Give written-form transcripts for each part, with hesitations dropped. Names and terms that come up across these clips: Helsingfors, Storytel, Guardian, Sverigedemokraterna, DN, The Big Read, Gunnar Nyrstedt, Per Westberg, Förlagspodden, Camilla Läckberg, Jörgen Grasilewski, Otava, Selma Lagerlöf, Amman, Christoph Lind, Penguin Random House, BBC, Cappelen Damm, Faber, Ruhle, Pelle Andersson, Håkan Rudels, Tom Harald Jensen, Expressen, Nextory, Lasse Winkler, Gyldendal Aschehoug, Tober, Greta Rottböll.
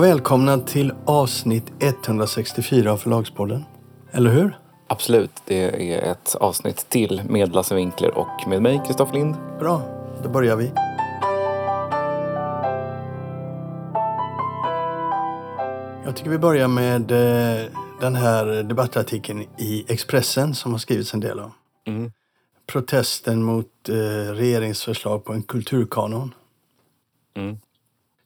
Välkomna till avsnitt 164 av Förlagspodden. Eller hur? Absolut, det är ett avsnitt till med Lasse Winkler och med mig, Christoph Lind. Bra, då börjar vi. Jag tycker vi börjar med den här debattartikeln i Expressen som har skrivits en del av. Mm. Protesten mot regeringsförslag på en kulturkanon. Mm.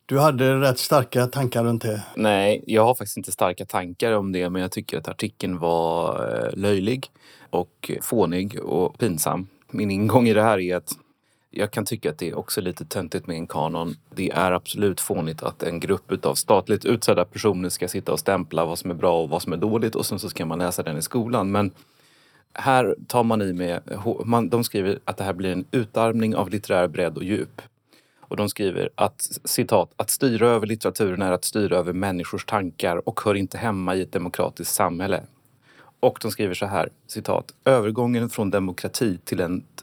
Du hade rätt starka tankar runt det. Nej, jag har faktiskt inte starka tankar om det, men jag tycker att artikeln var löjlig och fånig och pinsam. Min ingång i det här är att jag kan tycka att det är också lite töntigt med en kanon. Det är absolut fånigt att en grupp av statligt utsedda personer ska sitta och stämpla vad som är bra och vad som är dåligt och sen så ska man läsa den i skolan. Men här tar man i med, de skriver att det här blir en utarmning av litterär bredd och djup. Och de skriver att, citat, att styra över litteraturen är att styra över människors tankar och hör inte hemma i ett demokratiskt samhälle. Och de skriver så här, citat, övergången från demokrati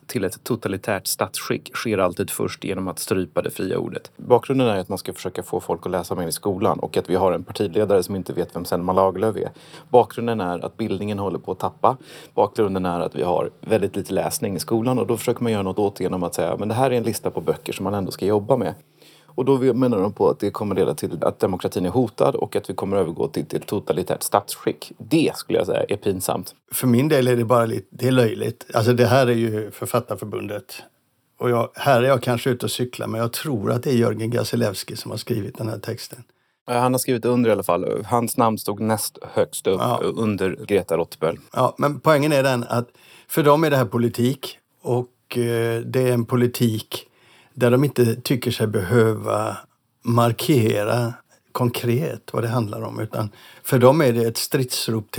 till ett totalitärt statsskick sker alltid först genom att strypa det fria ordet. Bakgrunden är att man ska försöka få folk att läsa mer i skolan och att vi har en partiledare som inte vet vem Selma Lagerlöf är. Bakgrunden är att bildningen håller på att tappa. Bakgrunden är att vi har väldigt lite läsning i skolan och då försöker man göra något åt genom att säga, men det här är en lista på böcker som man ändå ska jobba med. Och då menar de på att det kommer leda till att demokratin är hotad och att vi kommer övergå till totalitärt statsskick. Det skulle jag säga är pinsamt. För min del är det bara lite, det är löjligt. Alltså det här är ju Författarförbundet. Och här är jag kanske ute och cyklar, men jag tror att det är Jörgen Grasilewski som har skrivit den här texten. Han har skrivit under i alla fall. Hans namn stod näst högst upp under Greta Rottböll. Ja, men poängen är den att för dem är det här politik och det är en politik där de inte tycker sig behöva markera konkret vad det handlar om. Utan för dem är det ett stridsrop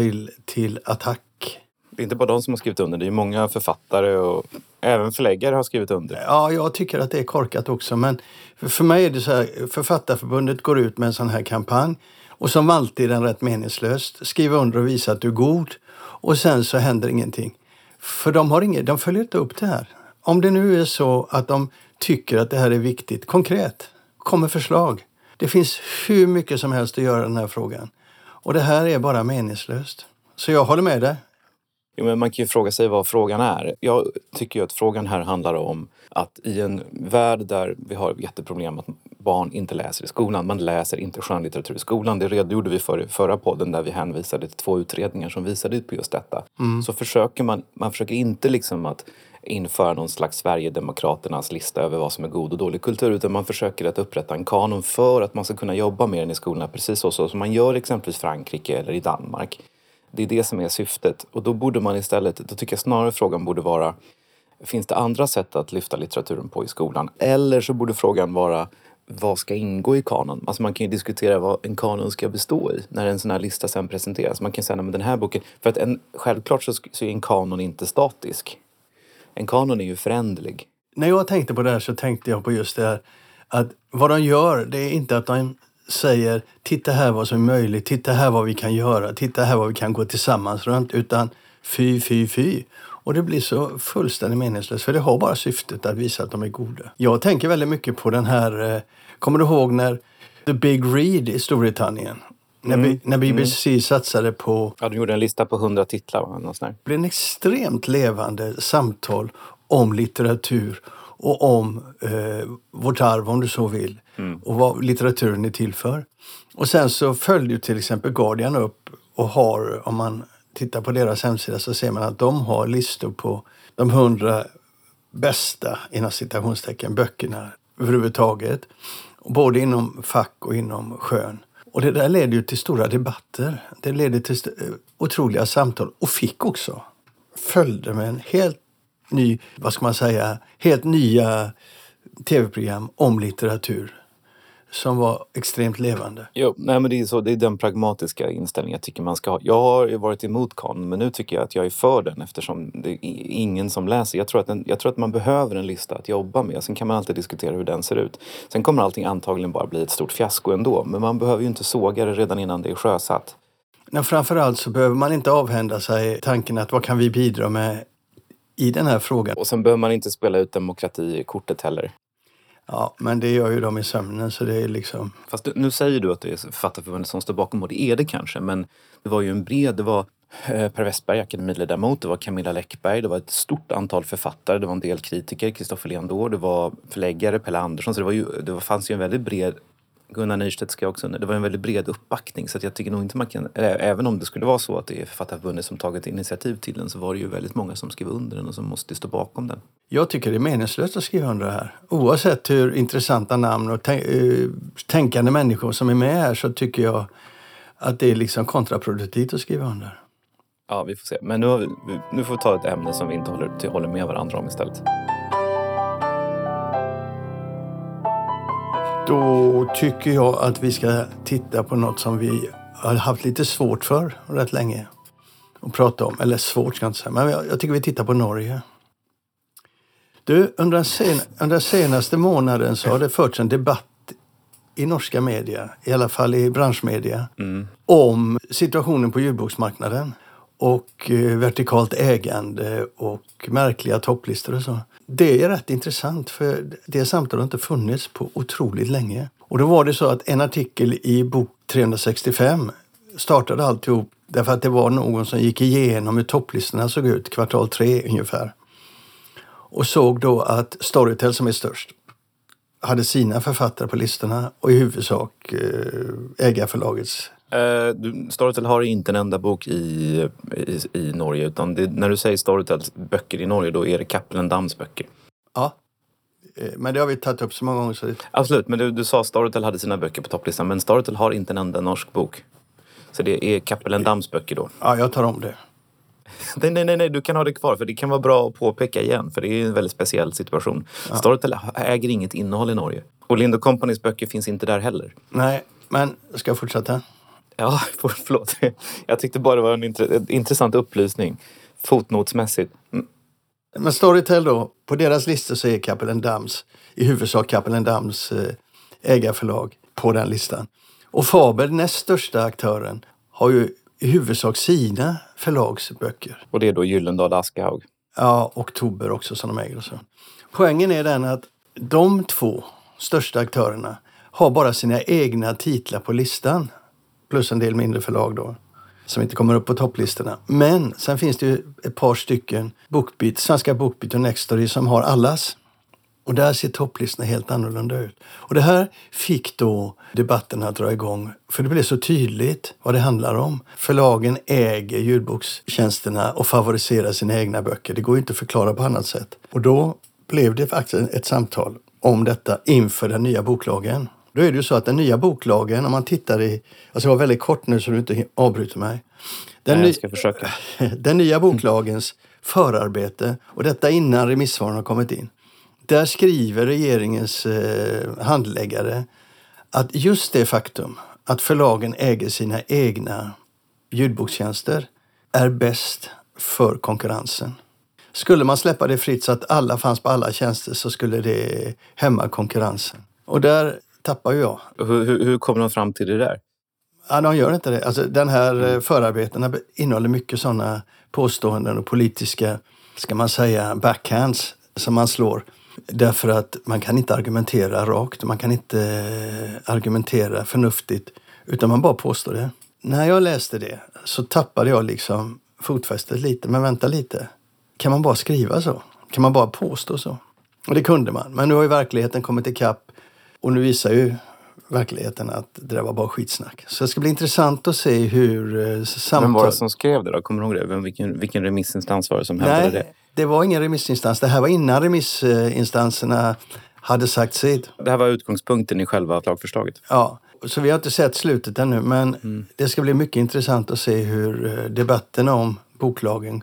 till attack. Det är inte bara de som har skrivit under. Det är många författare och även förläggare har skrivit under. Ja, jag tycker att det är korkat också. Men för mig är det så här. Författarförbundet går ut med en sån här kampanj. Och som alltid är den rätt meningslöst. Skriv under och visa att du är god. Och sen så händer ingenting. För de följer inte upp det här. Om det nu är så att de tycker att det här är viktigt, konkret, kommer förslag. Det finns hur mycket som helst att göra den här frågan. Och det här är bara meningslöst. Så jag håller med dig. Jo, men man kan ju fråga sig vad frågan är. Jag tycker ju att frågan här handlar om att i en värld där vi har ett jätteproblem att barn inte läser i skolan. Man läser inte skönlitteratur i skolan. Det redogjorde vi för i förra podden där vi hänvisade till två utredningar som visade på just detta. Mm. Så försöker man försöker inte liksom att införa någon slags Sverigedemokraternas lista över vad som är god och dålig kultur, utan man försöker att upprätta en kanon för att man ska kunna jobba med den i skolorna, precis så som man gör exempelvis i Frankrike eller i Danmark. Det är det som är syftet. Och då borde man istället, då tycker jag snarare frågan borde vara, finns det andra sätt att lyfta litteraturen på i skolan? Eller så borde frågan vara, vad ska ingå i kanon? Alltså man kan ju diskutera vad en kanon ska bestå i när en sån här lista sen presenteras. Man kan säga, men den här boken, för att självklart så är en kanon inte statisk. En kanon är ju föränderlig. När jag tänkte på det här så tänkte jag på just det här. Att vad de gör, det är inte att de säger, titta här vad som är möjligt, titta här vad vi kan göra, titta här vad vi kan gå tillsammans runt, utan fy. Och det blir så fullständigt meningslöst, för det har bara syftet att visa att de är goda. Jag tänker väldigt mycket på den här, kommer du ihåg när The Big Read i Storbritannien, när BBC satsade på... Ja, de gjorde en lista på 100 titlar. Det blev en extremt levande samtal om litteratur och om vårt arv, om du så vill. Mm. Och vad litteraturen är till för. Och sen så följde till exempel Guardian upp och har, om man tittar på deras hemsida så ser man att de har listor på de 100 bästa, inom citationstecken, böckerna överhuvudtaget. Både inom fack och inom skön. Och det där ledde ju till stora debatter. Det ledde till otroliga samtal. Och fick också. Följde med en helt ny, vad ska man säga, helt nya tv-program om litteratur. Som var extremt levande. Jo, nej men det är den pragmatiska inställningen jag tycker man ska ha. Jag har ju varit emot kanon, men nu tycker jag att jag är för den eftersom det är ingen som läser. Jag tror att man behöver en lista att jobba med. Sen kan man alltid diskutera hur den ser ut. Sen kommer allting antagligen bara bli ett stort fiasko ändå. Men man behöver ju inte såga det redan innan det är sjösatt. Nej, framförallt så behöver man inte avhända sig tanken att vad kan vi bidra med i den här frågan. Och sen behöver man inte spela ut demokrati i kortet heller. Ja, men det gör ju de i sömnen, så det är liksom... Fast nu säger du att det är Författarförbundet som står bakom, och det är det kanske, men det var ju en bred... Det var Per Westberg, akademiledamot, det var Camilla Läckberg, det var ett stort antal författare, det var en del kritiker, Christoph Lind, det var förläggare, Pelle Andersson, så det fanns ju en väldigt bred... Gunnar Nyrstedt ska också... Det var en väldigt bred uppbackning, så att jag tycker nog inte man kan... Även om det skulle vara så att det är Författarförbundet som tagit initiativ till den, så var det ju väldigt många som skrev under den och som måste stå bakom den. Jag tycker det är meningslöst att skriva under det här. Oavsett hur intressanta namn och tänkande människor som är med här, så tycker jag att det är liksom kontraproduktivt att skriva under. Ja, vi får se. Men nu får vi ta ett ämne som vi inte håller med varandra om istället. Då tycker jag att vi ska titta på något som vi har haft lite svårt för rätt länge att prata om. Eller svårt ska jag inte säga, men jag tycker vi tittar på Norge. Du, under senaste månaden så har det förts en debatt i norska media, i alla fall i branschmedia, om situationen på ljudboksmarknaden och vertikalt ägande och märkliga topplistor och så. Det är rätt intressant, för det samtalet har inte funnits på otroligt länge. Och då var det så att en artikel i bok 365 startade alltihop därför att det var någon som gick igenom hur topplistorna såg ut kvartal 3 ungefär. Och såg då att Storytel, som är störst, hade sina författare på listorna och i huvudsak ägarförlagets. Storytel har inte en enda bok i Norge, utan det, när du säger Storytels böcker i Norge, då är det Cappelen Dams böcker. Ja, men det har vi tagit upp så många gånger. Så det... Absolut, men du sa Storytel hade sina böcker på topplistan, men Storytel har inte en enda norsk bok. Så det är Cappelen Dams böcker då. Ja, jag tar om det. Nej, du kan ha det kvar, för det kan vara bra att påpeka igen, för det är en väldigt speciell situation. Ja. Storytel äger inget innehåll i Norge. Och Lind & Companys böcker finns inte där heller. Nej, men ska jag fortsätta? Ja, förlåt. Jag tyckte bara det var en intressant upplysning. Fotnotsmässigt. Mm. Men Storytel då, på deras listor så är Cappelen Dams, i huvudsak Cappelen Dams ägarförlag på den listan. Och Faber, näst största aktören, har ju i huvudsak sina förlagsböcker. Och det är då Gyldendal Aschehoug. Ja, och Tober också som de äger och så. Poängen är den att de två största aktörerna har bara sina egna titlar på listan. Plus en del mindre förlag då, som inte kommer upp på topplistorna. Men sen finns det ju ett par stycken, Svenska Bokbyt och Nextory, som har allas. Och där ser topplistorna helt annorlunda ut. Och det här fick då debatten att dra igång. För det blev så tydligt vad det handlar om. Förlagen äger ljudbokstjänsterna och favoriserar sina egna böcker. Det går ju inte att förklara på annat sätt. Och då blev det faktiskt ett samtal om detta inför den nya boklagen. Då är det ju så att den nya boklagen, om man tittar i... Alltså det var väldigt kort nu så du inte avbryter mig. Nej, jag ska försöka. Den nya boklagens förarbete, och detta innan remissvaren har kommit in. Där skriver regeringens handläggare att just det faktum att förlagen äger sina egna ljudbokstjänster är bäst för konkurrensen. Skulle man släppa det fritt så att alla fanns på alla tjänster, så skulle det hämma konkurrensen. Och där... tappar jag. Hur kommer de fram till det där? Ja, de gör inte det. Alltså, den här förarbetena innehåller mycket sådana påståenden och politiska, ska man säga, backhands som man slår. Därför att man kan inte argumentera rakt, man kan inte argumentera förnuftigt, utan man bara påstår det. När jag läste det så tappade jag liksom fotfästet lite, men vänta lite. Kan man bara skriva så? Kan man bara påstå så? Och det kunde man, men nu har ju verkligheten kommit ikapp. Och nu visar ju verkligheten att det där var bara skitsnack. Så det ska bli intressant att se hur samtal... Men var det som skrev det då? Kommer du ihåg det? Vilken remissinstans var det som hävdade det? Nej, det var ingen remissinstans. Det här var innan remissinstanserna hade sagt sitt. Det här var utgångspunkten i själva lagförslaget. Ja, så vi har inte sett slutet ännu. Men det ska bli mycket intressant att se hur debatterna om boklagen...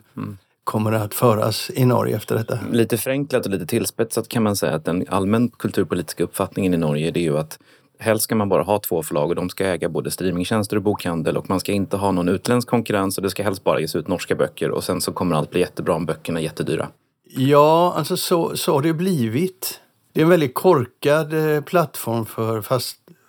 kommer att föras i Norge efter detta. Lite förenklat och lite tillspetsat kan man säga att den allmän kulturpolitiska uppfattningen i Norge, det är ju att helst ska man bara ha två förlag och de ska äga både streamingtjänster och bokhandel, och man ska inte ha någon utländsk konkurrens, och det ska helst bara ges ut norska böcker, och sen så kommer allt bli jättebra om böckerna är jättedyra. Ja, alltså så har det blivit. Det är en väldigt korkad plattform för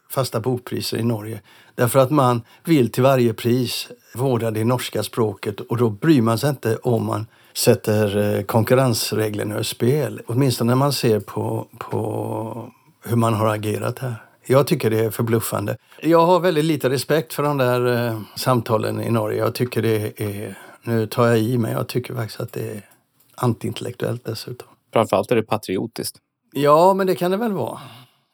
fasta bokpriser i Norge. Därför att man vill till varje pris vårda det norska språket, och då bryr man sig inte om man sätter konkurrensreglerna ur spel. Åtminstone när man ser på hur man har agerat här. Jag tycker det är förbluffande. Jag har väldigt lite respekt för de där samtalen i Norge. Jag tycker det är, nu tar jag i mig, jag tycker faktiskt att det är antiintellektuellt dessutom. Framförallt är det patriotiskt. Ja, men det kan det väl vara.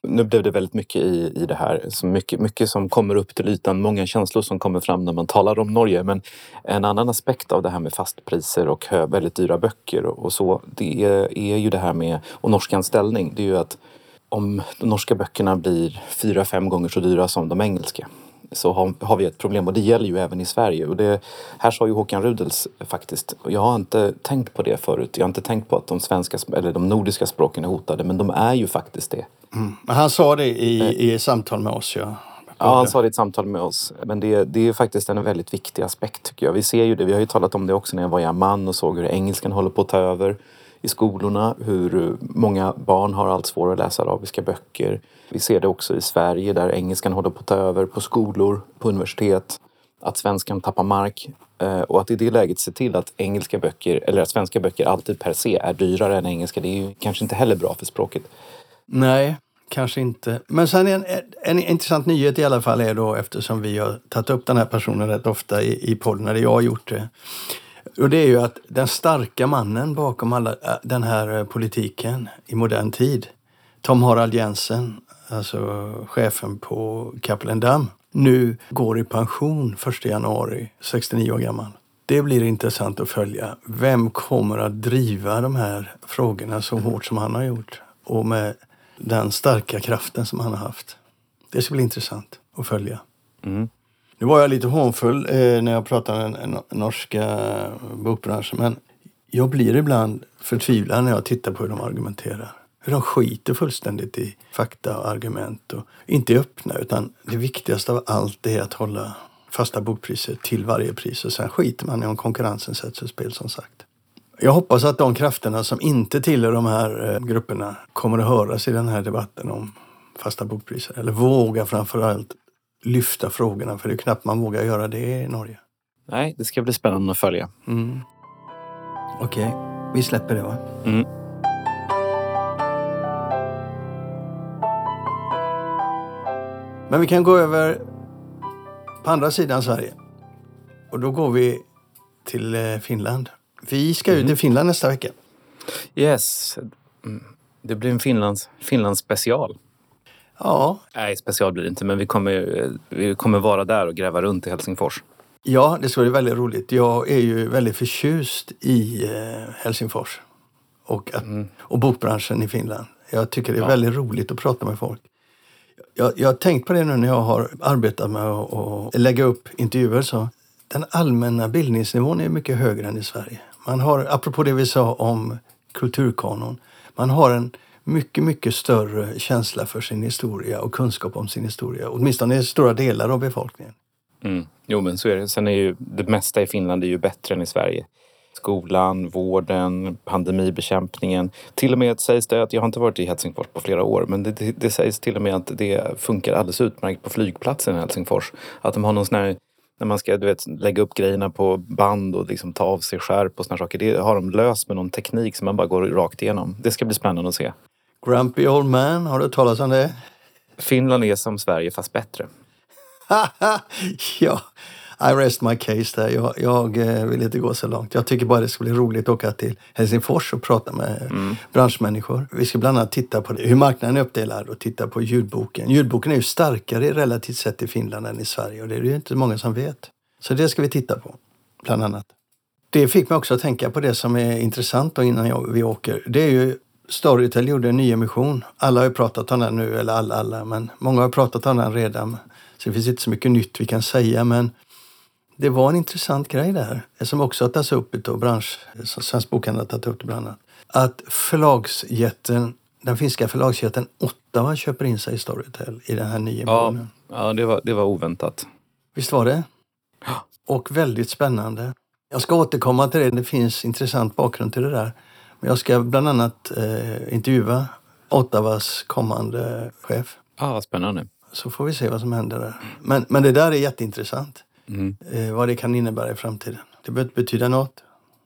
Nu blev det väldigt mycket i det här. Så mycket som kommer upp till ytan. Många känslor som kommer fram när man talar om Norge. Men en annan aspekt av det här med fastpriser och väldigt dyra böcker och så. Det är ju det här med, och norskans ställning. Det är ju att om de norska böckerna blir 4-5 gånger så dyra som de engelska, så har vi ett problem, och det gäller ju även i Sverige. Och det här sa ju Håkan Rudels faktiskt, och jag har inte tänkt på det förut. Jag har inte tänkt på att de svenska eller de nordiska språken är hotade, men de är ju faktiskt det. Mm. Han sa det i samtal med oss, ja. Ja, han sa det i ett samtal med oss. Men det är faktiskt en väldigt viktig aspekt tycker jag. Vi ser ju det, vi har ju talat om det också när jag var i Amman och såg hur engelskan håller på att ta över i skolorna, hur många barn har allt svårare att läsa arabiska böcker. Vi ser det också i Sverige där engelskan håller på att ta över på skolor, på universitet, att svenskan tappar mark, och att i det läget se till att engelska böcker, eller att svenska böcker alltid per se är dyrare än engelska, det är ju kanske inte heller bra för språket. Nej, kanske inte. Men sen en intressant nyhet i alla fall är då, eftersom vi har tagit upp den här personen rätt ofta i podden, när jag har gjort det. Och det är ju att den starka mannen bakom alla den här politiken i modern tid, Tom Harald Jensen, alltså chefen på Cappelen Damm, nu går i pension 1 januari, 69 år gammal. Det blir intressant att följa. Vem kommer att driva de här frågorna så hårt som han har gjort? Och med den starka kraften som han har haft. Det ska bli intressant att följa. Mm. Nu var jag lite hånfull när jag pratade om den norska bokbranschen, men jag blir ibland förtvivlad när jag tittar på hur de argumenterar. Hur de skiter fullständigt i fakta och argument och inte är öppna, utan det viktigaste av allt är att hålla fasta bokpriser till varje pris, och sen skiter man i om konkurrensen sätts ur spel, som sagt. Jag hoppas att de krafterna som inte tillhör de här grupperna kommer att höras i den här debatten om fasta bokpriser, eller våga framförallt lyfta frågorna, för det är knappt man vågar göra det i Norge. Nej, det ska bli spännande att följa. Mm. Okej, vi släpper det, va? Mm. Men vi kan gå över på andra sidan Sverige. Och då går vi till Finland. Vi ska ut i Finland nästa vecka. Yes, det blir en Finlands special. Ja. Nej, special blir det inte, men vi kommer vara där och gräva runt i Helsingfors. Ja, det ska bli väldigt roligt. Jag är ju väldigt förtjust i Helsingfors och bokbranschen i Finland. Jag tycker det är väldigt roligt att prata med folk. Jag har tänkt på det nu när jag har arbetat med att lägga upp intervjuer. Så den allmänna bildningsnivån är mycket högre än i Sverige. Man har, apropå det vi sa om kulturkanon, man har en mycket, mycket större känsla för sin historia och kunskap om sin historia. Åtminstone i stora delar av befolkningen. Mm. Jo, men så är det. Sen är ju det mesta i Finland är ju bättre än i Sverige. Skolan, vården, pandemibekämpningen. Till och med sägs det att, jag har inte varit i Helsingfors på flera år, men det sägs till och med att det funkar alldeles utmärkt på flygplatsen i Helsingfors. Att de har någon sån här, när man ska lägga upp grejerna på band och liksom ta av sig skärp och såna saker. Det har de löst med någon teknik som man bara går rakt igenom. Det ska bli spännande att se. Grumpy old man, har du talat om det? Finland är som Sverige fast bättre. Ja, I rest my case där. Jag vill inte gå så långt. Jag tycker bara det ska bli roligt att åka till Helsingfors och prata med branschmänniskor. Vi ska bland annat titta på hur marknaden är uppdelad och titta på ljudboken. Ljudboken är ju starkare relativt sett i Finland än i Sverige, och det är ju inte många som vet. Så det ska vi titta på, bland annat. Det fick mig också att tänka på det som är intressant då innan vi åker. Det är ju Storytel gjorde en ny emission. Alla har ju pratat om den nu, eller alla, men många har pratat om den redan. Så det finns inte så mycket nytt vi kan säga, men det var en intressant grej där, som också har tagits upp av Svensk Bokhandel har tagit upp det bland annat. Att den finska förlagsjätten Otava köper in sig i Storytel i den här nya emissionen. Ja, det var oväntat. Visst var det? Och väldigt spännande. Jag ska återkomma till det, det finns intressant bakgrund till det där. Jag ska bland annat intervjua Otavas kommande chef. Ja, vad spännande. Så får vi se vad som händer där. Men det där är jätteintressant. Vad det kan innebära i framtiden. Det behöver inte betyda något,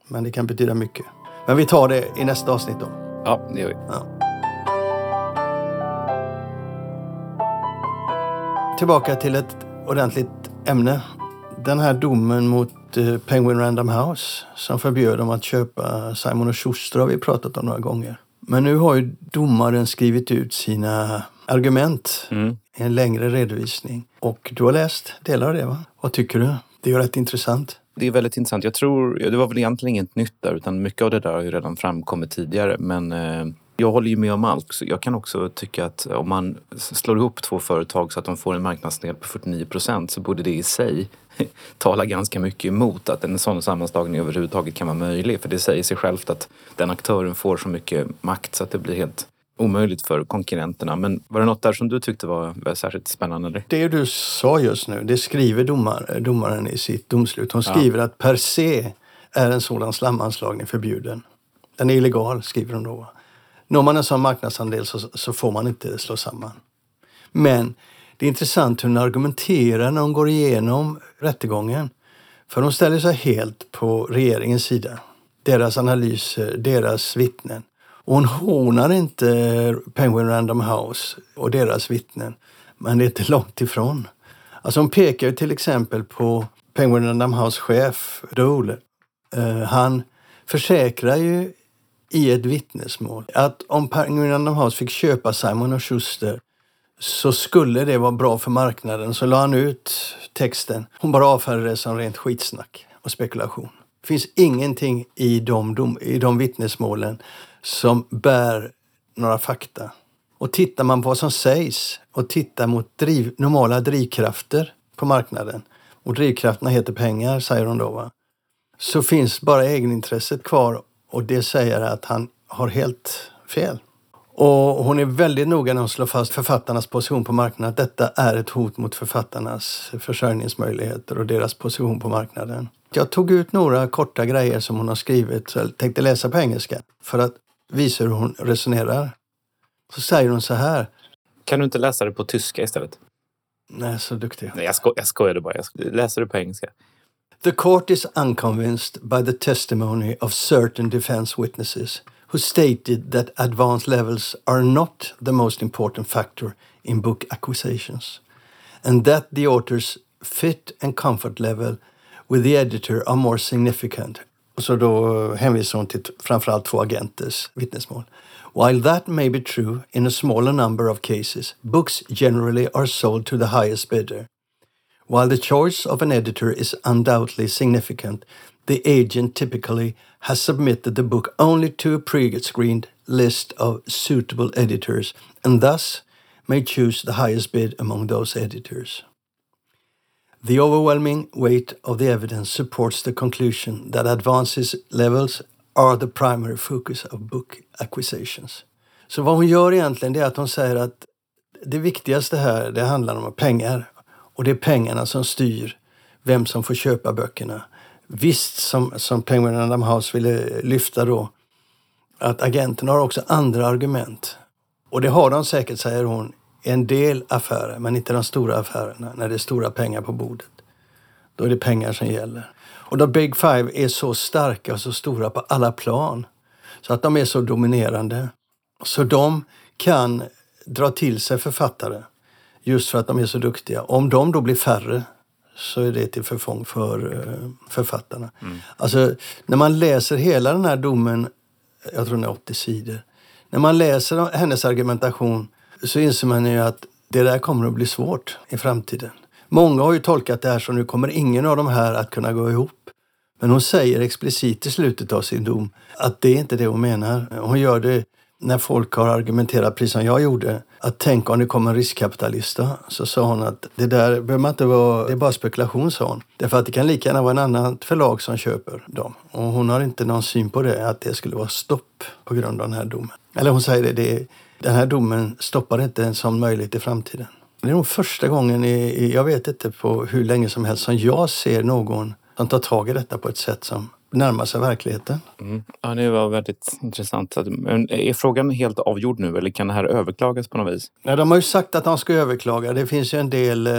men det kan betyda mycket. Men vi tar det i nästa avsnitt då. Ja, det gör vi. Ja. tillbaka till ett ordentligt ämne. Den här domen mot Penguin Random House som förbjöd dem att köpa Simon & Schuster har vi pratat om några gånger. Men nu har ju domaren skrivit ut sina argument i en längre redovisning. Och du har läst delar av det, va? Vad tycker du? Det är ju rätt intressant. Det är väldigt intressant. Jag tror, det var väl egentligen inget nytt där, utan mycket av det där har ju redan framkommit tidigare. Men jag håller ju med om allt. Så jag kan också tycka att om man slår ihop två företag så att de får en marknadsdel på 49% så borde det i sig tala ganska mycket emot att en sån sammanslagning överhuvudtaget kan vara möjlig. För det säger sig självt att den aktören får så mycket makt så att det blir helt omöjligt för konkurrenterna. Men var det något där som du tyckte var särskilt spännande? Eller? Det du sa just nu, det skriver domaren i sitt domslut. Hon skriver att per se är en sådan sammanslagning förbjuden. Den är illegal, skriver hon då. Når man en sån marknadsandel så får man inte slå samman. Men det är intressant hur hon argumenterar när hon går igenom rättegången. För hon ställer sig helt på regeringens sida. Deras analyser, deras vittnen. Och hon hånar inte Penguin Random House och deras vittnen. Men det är inte långt ifrån. Alltså hon pekar ju till exempel på Penguin Random House-chef Ruhle. Han försäkrar ju i ett vittnesmål att om Penguin Random House fick köpa Simon & Schuster så skulle det vara bra för marknaden. Så la han ut texten. Hon bara avfärdade det som rent skitsnack och spekulation. Det finns ingenting i de vittnesmålen som bär några fakta. Och tittar man på vad som sägs och tittar mot normala drivkrafter på marknaden, och drivkrafterna heter pengar, säger hon då, va? Så finns bara egenintresset kvar, och det säger att han har helt fel. Och hon är väldigt noga när hon slår fast författarnas position på marknaden. Detta är ett hot mot författarnas försörjningsmöjligheter och deras position på marknaden. Jag tog ut några korta grejer som hon har skrivit, så jag tänkte läsa på engelska för att visa hur hon resonerar. Så säger hon så här. Kan du inte läsa det på tyska istället? Nej, så duktig. Nej, jag skojade bara. Jag läser det på engelska. The court is unconvinced by the testimony of certain defense witnesses who stated that advance levels are not the most important factor in book acquisitions, and that the author's fit and comfort level with the editor are more significant. Och så då hänvisar hon till framförallt två agenters vittnesmål. While that may be true in a smaller number of cases, books generally are sold to the highest bidder. While the choice of an editor is undoubtedly significant, the agent typically has submitted the book only to a pre-screened list of suitable editors and thus may choose the highest bid among those editors. The overwhelming weight of the evidence supports the conclusion that advances levels are the primary focus of book acquisitions. Så vad hon gör egentligen är att hon säger att det viktigaste här, det handlar om pengar. Och det är pengarna som styr vem som får köpa böckerna. Visst, som Penguin Random House ville lyfta då, att agenterna har också andra argument. Och det har de säkert, säger hon, en del affärer, men inte de stora affärerna. När det är stora pengar på bordet, då är det pengar som gäller. Och de Big Five är så starka och så stora på alla plan, så att de är så dominerande. Så de kan dra till sig författare just för att de är så duktiga. Om de då blir färre, så är det till förfång för författarna. Mm. Alltså, när man läser hela den här domen, jag tror den är 80 sidor, när man läser hennes argumentation så inser man ju att det där kommer att bli svårt i framtiden. Många har ju tolkat det här så nu kommer ingen av de här att kunna gå ihop. Men hon säger explicit i slutet av sin dom att det är inte det hon menar. Hon gör det när folk har argumenterat precis som jag gjorde. Att tänka om det kommer en riskkapitalista. Så sa hon att det där behöver man inte vara, det är bara spekulation, sa hon. Därför att det kan lika gärna vara en annan förlag som köper dem. Och hon har inte någon syn på det, att det skulle vara stopp på grund av den här domen. Eller hon säger det den här domen stoppar inte en sån möjlighet i framtiden. Det är nog första gången jag vet inte på hur länge som helst som jag ser någon som tar tag i detta på ett sätt som närmar sig verkligheten. Mm. Ja, det var väldigt intressant. Men är frågan helt avgjord nu eller kan det här överklagas på något vis? Nej, de har ju sagt att de ska överklaga. Det finns ju en del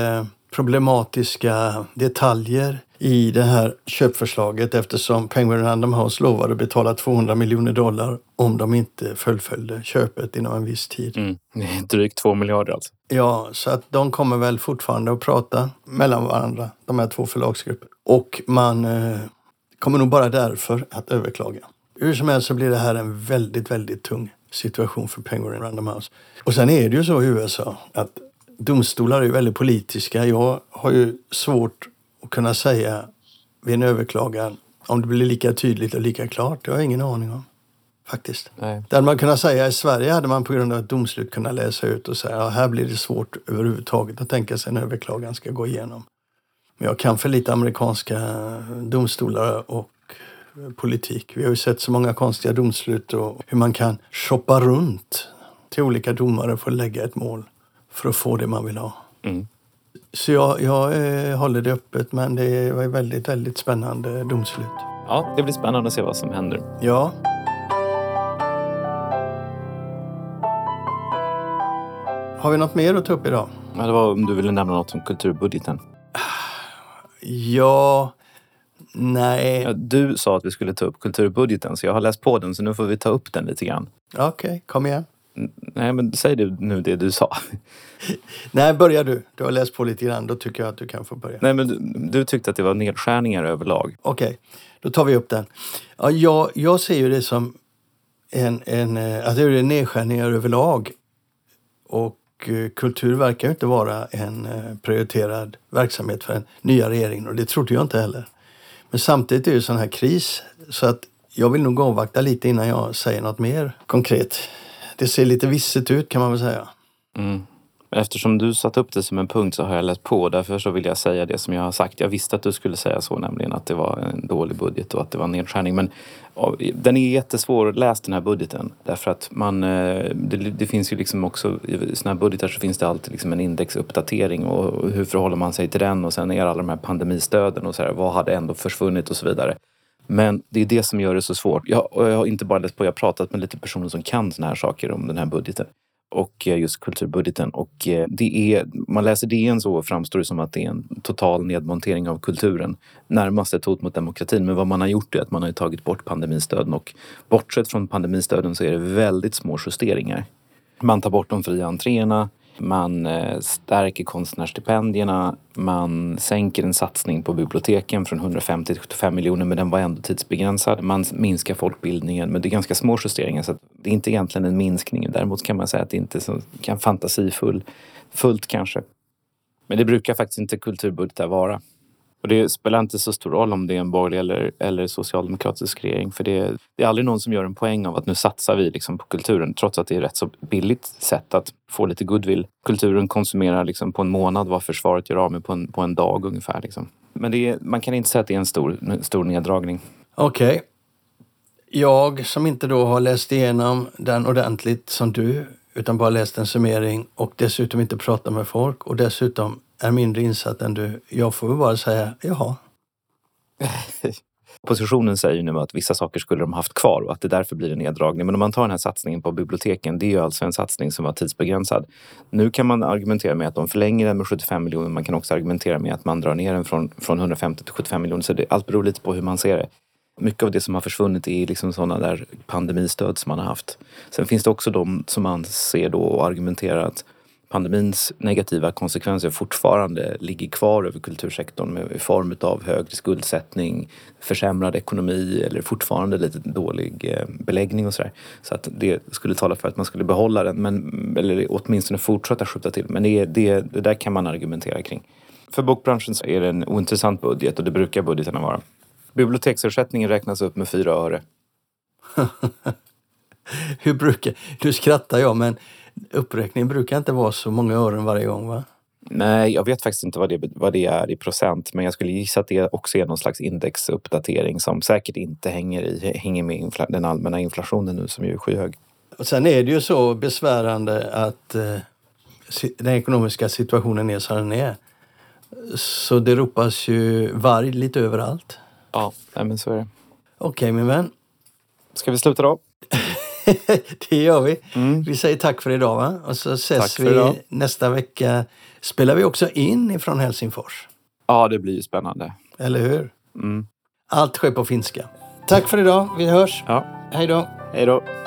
problematiska detaljer i det här köpförslaget eftersom Penguin Random House lovade att betala $200 miljoner om de inte fullföljde köpet inom en viss tid. Drygt 2 miljarder alltså. Ja, så att de kommer väl fortfarande att prata mellan varandra, de här två förlagsgrupperna. Och man kommer nog bara därför att överklaga. Hur som helst så blir det här en väldigt, väldigt tung situation för Penguin Random House. Och sen är det ju så i USA att domstolar är väldigt politiska. Jag har ju svårt att kunna säga vid en överklagan om det blir lika tydligt och lika klart. Jag har ingen aning om, faktiskt. Nej. Där man kunna säga i Sverige hade man på grund av ett domslut kunnat läsa ut och säga här blir det svårt överhuvudtaget att tänka sig en överklagan ska gå igenom. Men jag kan för lite amerikanska domstolar och politik. Vi har ju sett så många konstiga domslut och hur man kan shoppa runt till olika domare för att lägga ett mål för att få det man vill ha. Mm. Så jag håller det öppet, men det var väldigt, väldigt spännande domslut. Ja, det blir spännande att se vad som händer. Ja. Har vi något mer att ta upp idag? Ja, det var om du ville nämna något om kulturbudgeten. Ja, nej. Ja, du sa att vi skulle ta upp kulturbudgeten, så jag har läst på den, så nu får vi ta upp den lite grann. Okej, kom igen. Nej, men säg du nu det du sa. Nej, börja du. Du har läst på lite grann, då tycker jag att du kan få börja. Nej, men du tyckte att det var nedskärningar överlag. Okej, då tar vi upp den. Ja, jag ser ju det som att det är nedskärningar överlag. Och kultur verkar ju inte vara en prioriterad verksamhet för den nya regeringen. Och det trodde jag inte heller. Men samtidigt är det ju sån här kris. Så att jag vill nog avvakta lite innan jag säger något mer konkret. Det ser lite visset ut kan man väl säga. Mm. Eftersom du satt upp det som en punkt så har jag läst på. Därför så vill jag säga det som jag har sagt. Jag visste att du skulle säga så, nämligen att det var en dålig budget och att det var en nedskärning. Men den är jättesvår att läsa den här budgeten. Därför att det finns ju liksom också, i sådana här budgetar så finns det alltid liksom en indexuppdatering. Och hur förhåller man sig till den? Och sen är alla de här pandemistöden och så här, vad hade ändå försvunnit och så vidare. Men det är det som gör det så svårt. Jag har inte bara läst på, jag har pratat med lite personer som kan såna här saker om den här budgeten. Och just kulturbudgeten. Och man läser DN så framstår det som att det är en total nedmontering av kulturen. Närmast ett hot mot demokratin. Men vad man har gjort är att man har tagit bort pandemistöden. Och bortsett från pandemistöden så är det väldigt små justeringar. Man tar bort de fria entréerna. Man stärker konstnärsstipendierna, man sänker en satsning på biblioteken från 150 till 75 miljoner, men den var ändå tidsbegränsad. Man minskar folkbildningen, men det är ganska små justeringar så att det är inte egentligen en minskning. Däremot kan man säga att det inte är så fantasifullt kanske. Men det brukar faktiskt inte kulturbudgetar vara. Och det spelar inte så stor roll om det är en borgerlig eller socialdemokratisk regering. För det är aldrig någon som gör en poäng av att nu satsar vi liksom på kulturen. Trots att det är rätt så billigt sätt att få lite goodwill. Kulturen konsumerar liksom på en månad vad försvaret gör av med på en dag ungefär. Liksom. Men man kan inte säga att det är en stor neddragning. Okej. Jag som inte då har läst igenom den ordentligt som du. Utan bara läst en summering och dessutom inte pratat med folk. Och dessutom är mindre insatt än du. Jag får väl bara säga, jaha. Oppositionen säger ju nu att vissa saker skulle de haft kvar och att det därför blir en neddragning. Men om man tar den här satsningen på biblioteken, det är ju alltså en satsning som var tidsbegränsad. Nu kan man argumentera med att de förlänger den med 75 miljoner. Man kan också argumentera med att man drar ner den från 150 till 75 miljoner. Så allt beror lite på hur man ser det. Mycket av det som har försvunnit är liksom sådana där pandemistöd som man har haft. Sen finns det också de som man ser då och argumenterar att pandemins negativa konsekvenser fortfarande ligger kvar över kultursektorn i form av hög skuldsättning, försämrad ekonomi eller fortfarande lite dålig beläggning och sådär. Så att det skulle tala för att man skulle behålla den, men, eller åtminstone fortsätta skjuta till. Men det där kan man argumentera kring. För bokbranschen så är det en ointressant budget och det brukar budgeterna vara. Biblioteksersättningen räknas upp med 4 öre. Nu skrattar jag, men uppräkningen brukar inte vara så många ören varje gång, va? Nej, jag vet faktiskt inte vad det är i procent, men jag skulle gissa att det också är någon slags indexuppdatering som säkert inte hänger med den allmänna inflationen nu som ju är skyhög. Och sen är det ju så besvärande att den ekonomiska situationen är så den är. Så det ropas ju varg lite överallt. Ja, men så är det. Okej, min vän. Ska vi sluta då? Det gör vi. Mm. Vi säger tack för idag, va? Och så ses vi nästa vecka. Spelar vi också in ifrån Helsingfors? Ja, det blir ju spännande. Eller hur? Mm. Allt sker på finska. Tack för idag. Vi hörs. Ja. Hej då. Hej då.